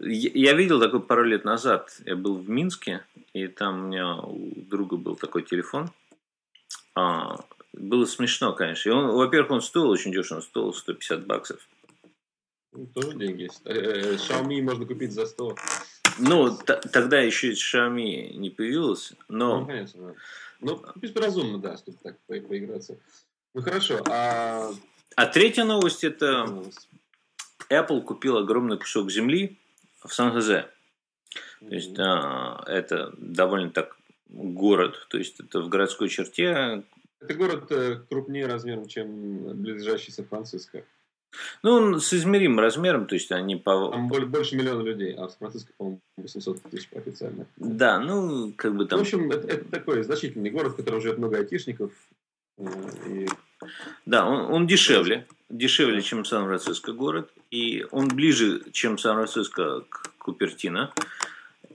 Я видел такой пару лет назад, я был в Минске, и там у меня у друга был такой телефон. Было смешно, конечно. И он, во-первых, он стоил очень дешево, он стоил $150. Тоже деньги. Xiaomi можно купить за 100. Ну, тогда еще Xiaomi не появилось, но... Ну, конечно, да. Ну, разумно, да, чтобы так поиграться. Ну, хорошо, а третья новость, это Apple купил огромный кусок земли в Сан-Хозе. То есть, это довольно так город, то есть, это в городской черте. Это город крупнее размером, чем близлежащий Сан-Франциско. Ну, он с измеримым размером, то есть они по... Там больше миллиона людей, а в Сан-Франциско, по-моему, 800 тысяч официально. Да, ну, как бы там... В общем, это такой значительный город, в котором живет много айтишников. И... Да, он дешевле, чем Сан-Франциско город, и он ближе, чем Сан-Франциско к Купертино.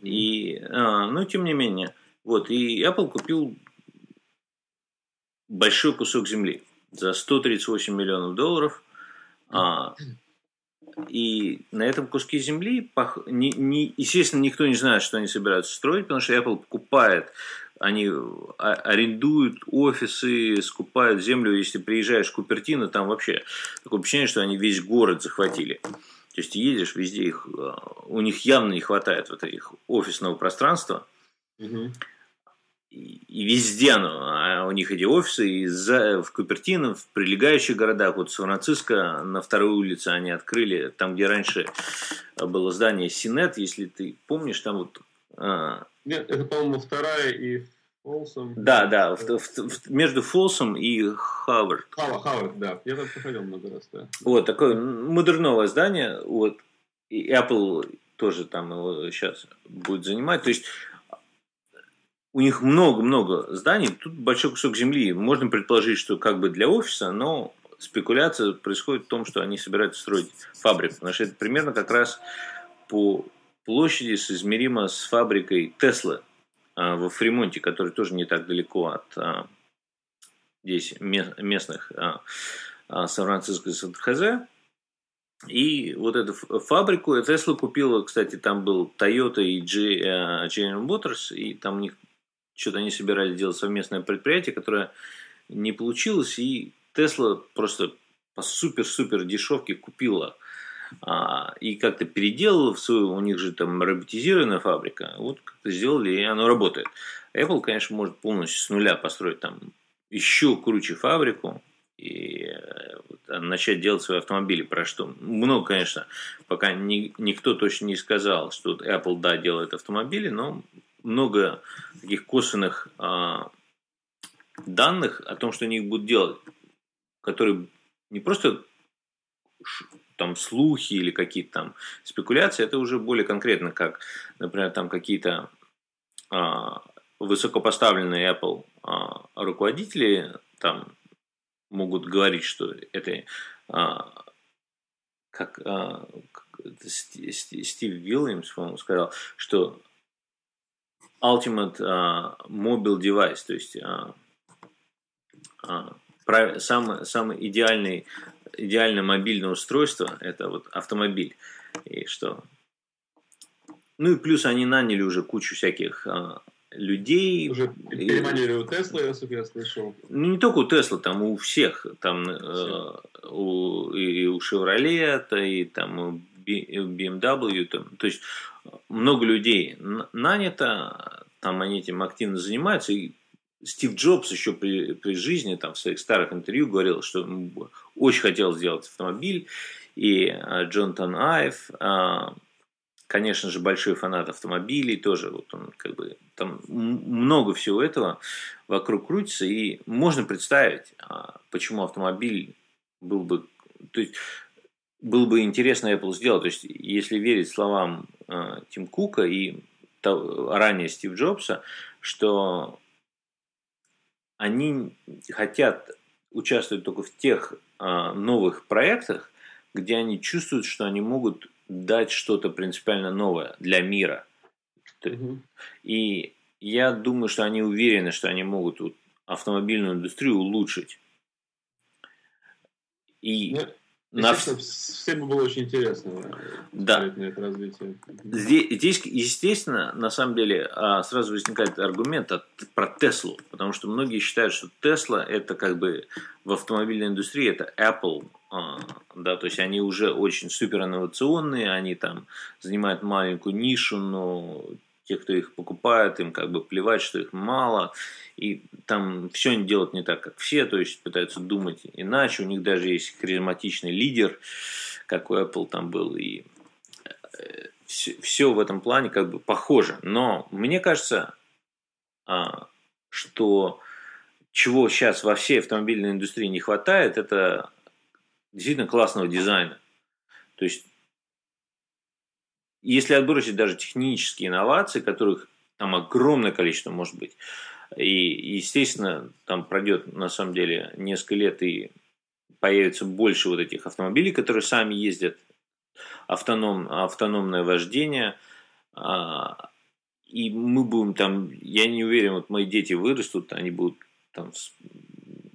И, ну, тем не менее, вот, и Apple купил большой кусок земли за $138 миллионов. И на этом куске земли, естественно, никто не знает, что они собираются строить, потому что Apple покупает, они арендуют офисы, скупают землю. Если приезжаешь в Купертино, там вообще такое впечатление, что они весь город захватили. То есть, ты едешь, везде их, у них явно не хватает вот их офисного пространства. Mm-hmm. И везде у них эти офисы, и в Купертино, в прилегающих городах, вот Сан-Франциско, на второй улице они открыли, там, где раньше было здание Синет, если ты помнишь, там вот... Нет, это, по-моему, вторая и Фолсом. Да, между Фолсом и Хавард. Хавард, да, я там проходил много раз, да. Вот, такое модерновое здание, вот, и Apple тоже там его сейчас будет занимать, то есть... У них много-много зданий, тут большой кусок земли. Можно предположить, что как бы для офиса, но спекуляция происходит в том, что они собираются строить фабрику. Потому что это примерно как раз по площади соизмеримо с фабрикой Tesla во Фремонте, которая тоже не так далеко от здесь местных Сан-Франциско и Сан-Хозе. И вот эту фабрику Tesla купила, кстати, там был Toyota и General Motors, и там у них что-то они собирались делать совместное предприятие, которое не получилось, и Tesla просто по супер-супер дешевке купила и как-то переделала в свою, у них же там роботизированная фабрика, вот как-то сделали, и оно работает. Apple, конечно, может полностью с нуля построить там еще круче фабрику и начать делать свои автомобили, про что много, конечно, пока никто точно не сказал, что Apple, да, делает автомобили, но много таких косвенных данных о том, что они их будут делать, которые не просто там слухи или какие-то там спекуляции, это уже более конкретно, как, например, там какие-то высокопоставленные Apple руководители там могут говорить, что это Стив Вильямс, по-моему, сказал, что ultimate mobile device, то есть самое идеальное мобильное устройство, это вот автомобиль. И что... Ну и плюс они наняли уже кучу всяких... людей. Уже переманили у Tesla, насколько я слышал. Ну, не только у Tesla, там у всех. Там и у Chevrolet, и там у BMW. Там, то есть, много людей нанято, там они этим активно занимаются. И Стив Джобс еще при жизни, там, в своих старых интервью говорил, что очень хотел сделать автомобиль. И Джонатан Айв... Конечно же, большой фанат автомобилей тоже. Вот он как бы там много всего этого вокруг крутится. И можно представить, почему автомобиль был бы... То есть, было бы интересно Apple сделать. То есть, если верить словам Тим Кука и ранее Стив Джобса, что они хотят участвовать только в тех новых проектах, где они чувствуют, что они могут дать что-то принципиально новое для мира. Mm-hmm. И я думаю, что они уверены, что они могут автомобильную индустрию улучшить. И всем бы было очень интересно. Да. На это развитие. Здесь, естественно, на самом деле, сразу возникает аргумент про Теслу. Потому что многие считают, что Тесла это как бы в автомобильной индустрии это Apple да, то есть они уже очень супер инновационные, они там занимают маленькую нишу, но те, кто их покупает, им как бы плевать, что их мало, и там все они делают не так, как все, то есть пытаются думать иначе, у них даже есть харизматичный лидер, как у Apple там был, и все в этом плане как бы похоже, но мне кажется, что чего сейчас во всей автомобильной индустрии не хватает, это действительно классного дизайна. То есть, если отбросить даже технические инновации, которых там огромное количество может быть, и, естественно, там пройдет на самом деле несколько лет и появится больше вот этих автомобилей, которые сами ездят, автономное вождение, и мы будем там, я не уверен, вот мои дети вырастут, они будут там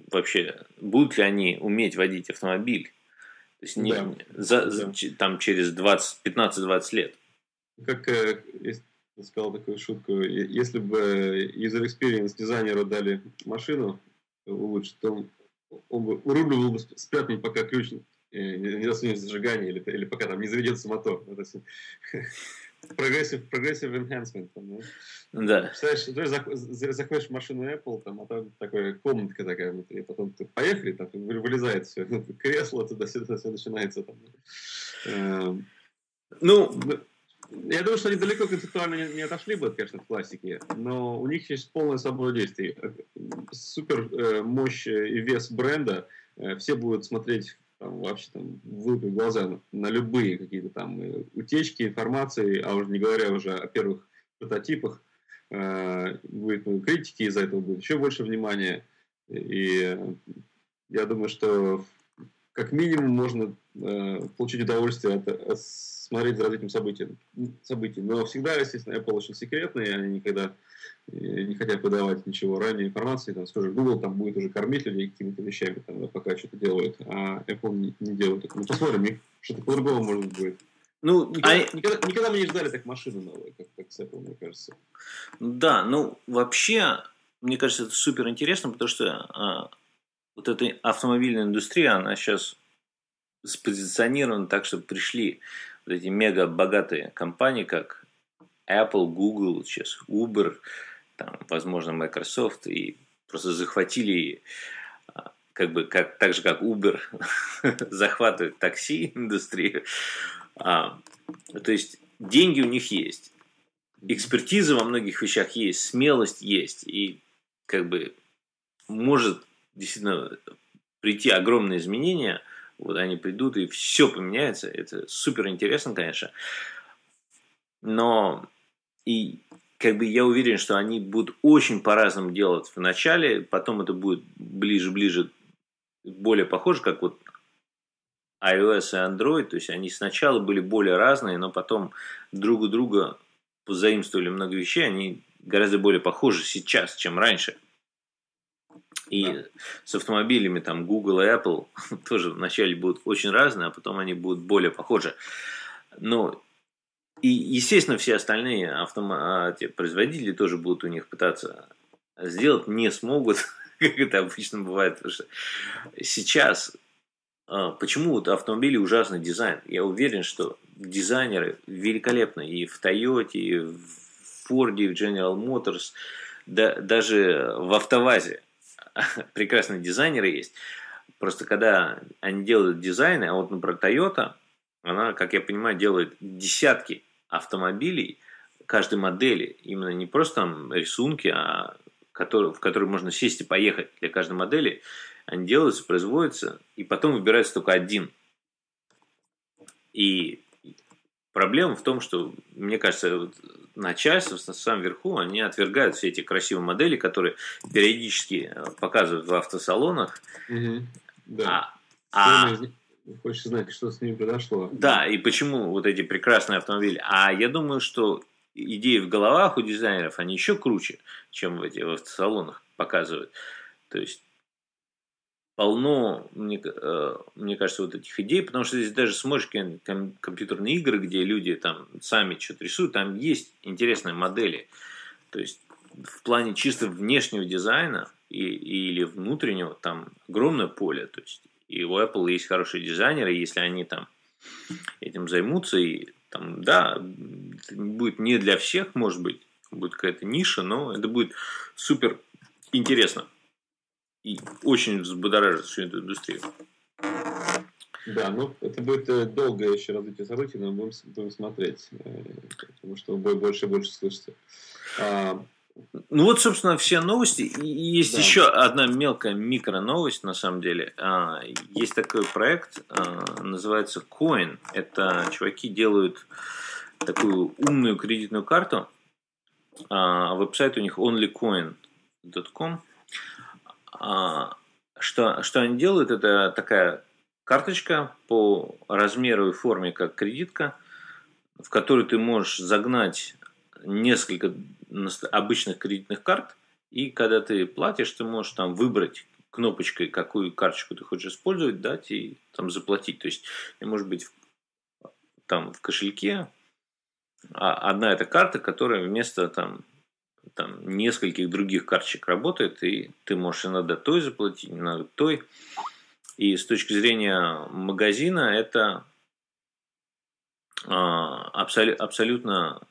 вообще, будут ли они уметь водить автомобиль? То есть не, да. Там через 15-20 лет. Как я сказал такую шутку, если бы user experience дизайнеру дали машину улучшить, то он бы урубливал бы спрятать, пока ключ не засунет зажигание или пока там не заведется мотор. Progressive enhancement. Там, да. Представляешь, ты заходишь в машину Apple, там, а там такая комнатка такая внутри, потом ты поехали, там вылезает все, кресло туда-сюда, все начинается. Там. Я думаю, что они далеко концептуально не отошли бы, конечно, от классики, но у них есть полное сободействие. Супер мощь и вес бренда, все будут смотреть там, вообще там вылупив глаза на любые какие-то там утечки, информации, а уже не говоря уже о первых прототипах, будет много критики, из-за этого будет еще больше внимания. И я думаю, что как минимум можно получить удовольствие от смотреть за развитием событий. Но всегда, естественно, Apple очень секретный, они никогда не хотят выдавать ничего ранней информации. Там, скажем, Google там будет уже кормить людей какими-то вещами, там, пока что-то делают, а Apple не делает. Ну, посмотрим, что-то по-другому может быть. Никогда мы не ждали так машину новую, как с Apple, мне кажется. Да, вообще, мне кажется, это супер интересно, потому что вот эта автомобильная индустрия, она сейчас спозиционирована так, чтобы пришли вот эти мега богатые компании, как Apple, Google, сейчас Uber, там, возможно, Microsoft, и просто захватили, как бы, так же, как Uber, захватывает такси-индустрию. То есть, деньги у них есть, экспертиза во многих вещах есть, смелость есть, и, как бы, может действительно прийти огромные изменения. Вот они придут, и все поменяется. Это супер интересно, конечно. Но и как бы я уверен, что они будут очень по-разному делать в начале, потом это будет ближе, более похоже, как вот iOS и Android. То есть они сначала были более разные, но потом друг у друга позаимствовали много вещей. Они гораздо более похожи сейчас, чем раньше. И да. С автомобилями там Google и Apple тоже вначале будут очень разные, а потом они будут более похожи. Но и, естественно, все остальные производители тоже будут у них пытаться сделать, не смогут, как это обычно бывает. Потому что сейчас почему вот автомобили ужасный дизайн? Я уверен, что дизайнеры великолепны и в Toyota, и в Ford, и в General Motors, даже в АвтоВАЗе. Прекрасные дизайнеры есть. Просто когда они делают дизайны, а вот, например, Toyota, она, как я понимаю, делает десятки автомобилей каждой модели. Именно не просто там рисунки, а в которые можно сесть и поехать. Для каждой модели они делаются, производятся, и потом выбирается только один. И проблема в том, что, мне кажется, вот начальство, на самом верху, они отвергают все эти красивые модели, которые периодически показывают в автосалонах. Mm-hmm. Да. Хочешь знать, что с ними произошло. Да, и почему вот эти прекрасные автомобили. А я думаю, что идеи в головах у дизайнеров, они еще круче, чем в автосалонах показывают. То есть полно, мне кажется, вот этих идей, потому что здесь даже смотришь компьютерные игры, где люди там сами что-то рисуют, там есть интересные модели. То есть в плане чисто внешнего дизайна или внутреннего там огромное поле. То есть И у Apple есть хорошие дизайнеры, если они там этим займутся, и там, да, будет не для всех, может быть, будет какая-то ниша, но это будет супер интересно. И очень взбудоражит всю эту индустрию. Да, ну это будет долгое еще развитие событий, но будем смотреть, потому что больше и больше слышится. Ну вот, собственно, все новости. И есть еще одна мелкая микроновость, на самом деле. Есть такой проект, называется Coin. Это чуваки делают такую умную кредитную карту. Веб-сайт у них onlycoin.com. Что они делают? Это такая карточка по размеру и форме, как кредитка, в которую ты можешь загнать несколько обычных кредитных карт, и когда ты платишь, ты можешь там выбрать кнопочкой, какую карточку ты хочешь использовать, дать и там заплатить. То есть, может быть, там в кошельке одна эта карта, которая вместо там нескольких других карточек работает, и ты можешь иногда той заплатить, иногда той. И с точки зрения магазина это абсолютно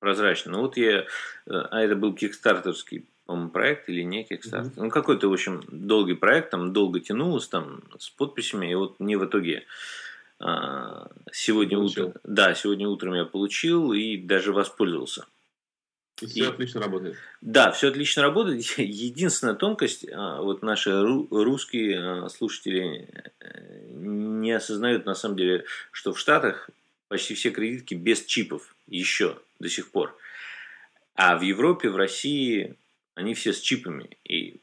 прозрачно. Ну вот это был кикстартерский, по-моему, проект или не кикстартер. Mm-hmm. Ну какой-то, в общем, долгий проект, там долго тянулось, там с подписями, и вот мне в итоге сегодня утром я получил и даже воспользовался. И все отлично работает. Да, все отлично работает. Единственная тонкость, вот наши русские слушатели не осознают, на самом деле, что в Штатах почти все кредитки без чипов еще до сих пор. А в Европе, в России они все с чипами. И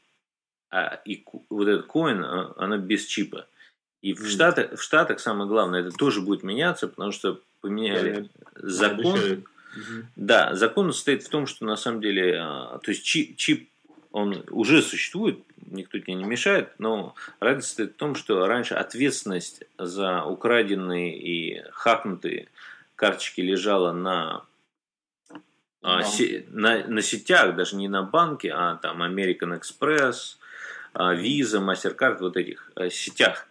вот этот коин, она без чипа. И в Штатах самое главное, это тоже будет меняться, потому что поменяли закон. Угу. Да, закон состоит в том, что на самом деле, то есть чип, он уже существует, никто тебе не мешает, но разница состоит в том, что раньше ответственность за украденные и хакнутые карточки лежала на сетях, даже не на банке, а там American Express, Visa, MasterCard, вот этих сетях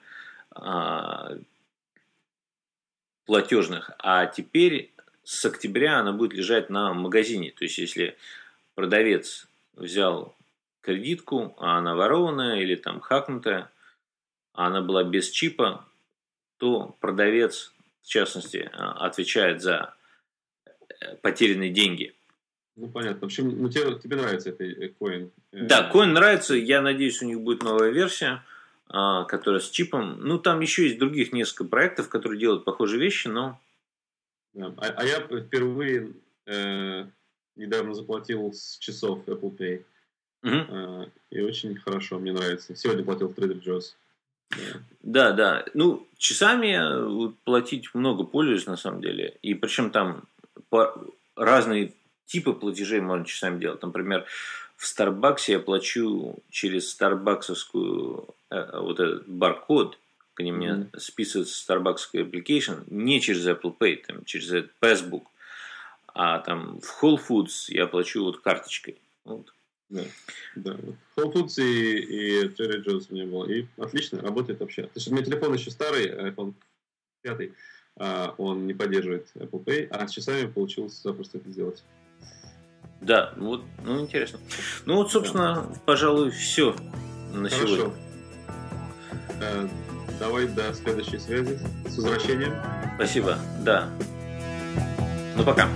платежных, а теперь с октября она будет лежать на магазине. То есть, если продавец взял кредитку, а она ворованная или там хакнутая, а она была без чипа, то продавец, в частности, отвечает за потерянные деньги. Ну, понятно. В общем, тебе нравится этот коин? Да, коин нравится. Я надеюсь, у них будет новая версия, которая с чипом. Ну, там еще есть других несколько проектов, которые делают похожие вещи, но... А я впервые недавно заплатил с часов Apple Pay. Угу. И очень хорошо, мне нравится. Сегодня платил в Trader Joe's. Да. Ну, часами платить много пользуюсь, на самом деле. И причем там разные типы платежей можно часами делать. Например, в Starbucks я плачу через старбаксовскую вот этот баркод. Они меня списывают с Starbucks application не через Apple Pay, там, через этот Passbook, а там в Whole Foods я плачу вот карточкой. Вот. Да. Whole Foods и Trader Joe's у меня было. И отлично, работает вообще. То есть у меня телефон еще старый, iPhone 5, он не поддерживает Apple Pay, а с часами получилось запросто это сделать. Да, вот, ну интересно. Ну вот, собственно, пожалуй, все на сегодня. Давай до следующей связи. С возвращением. Спасибо. Да. Ну пока.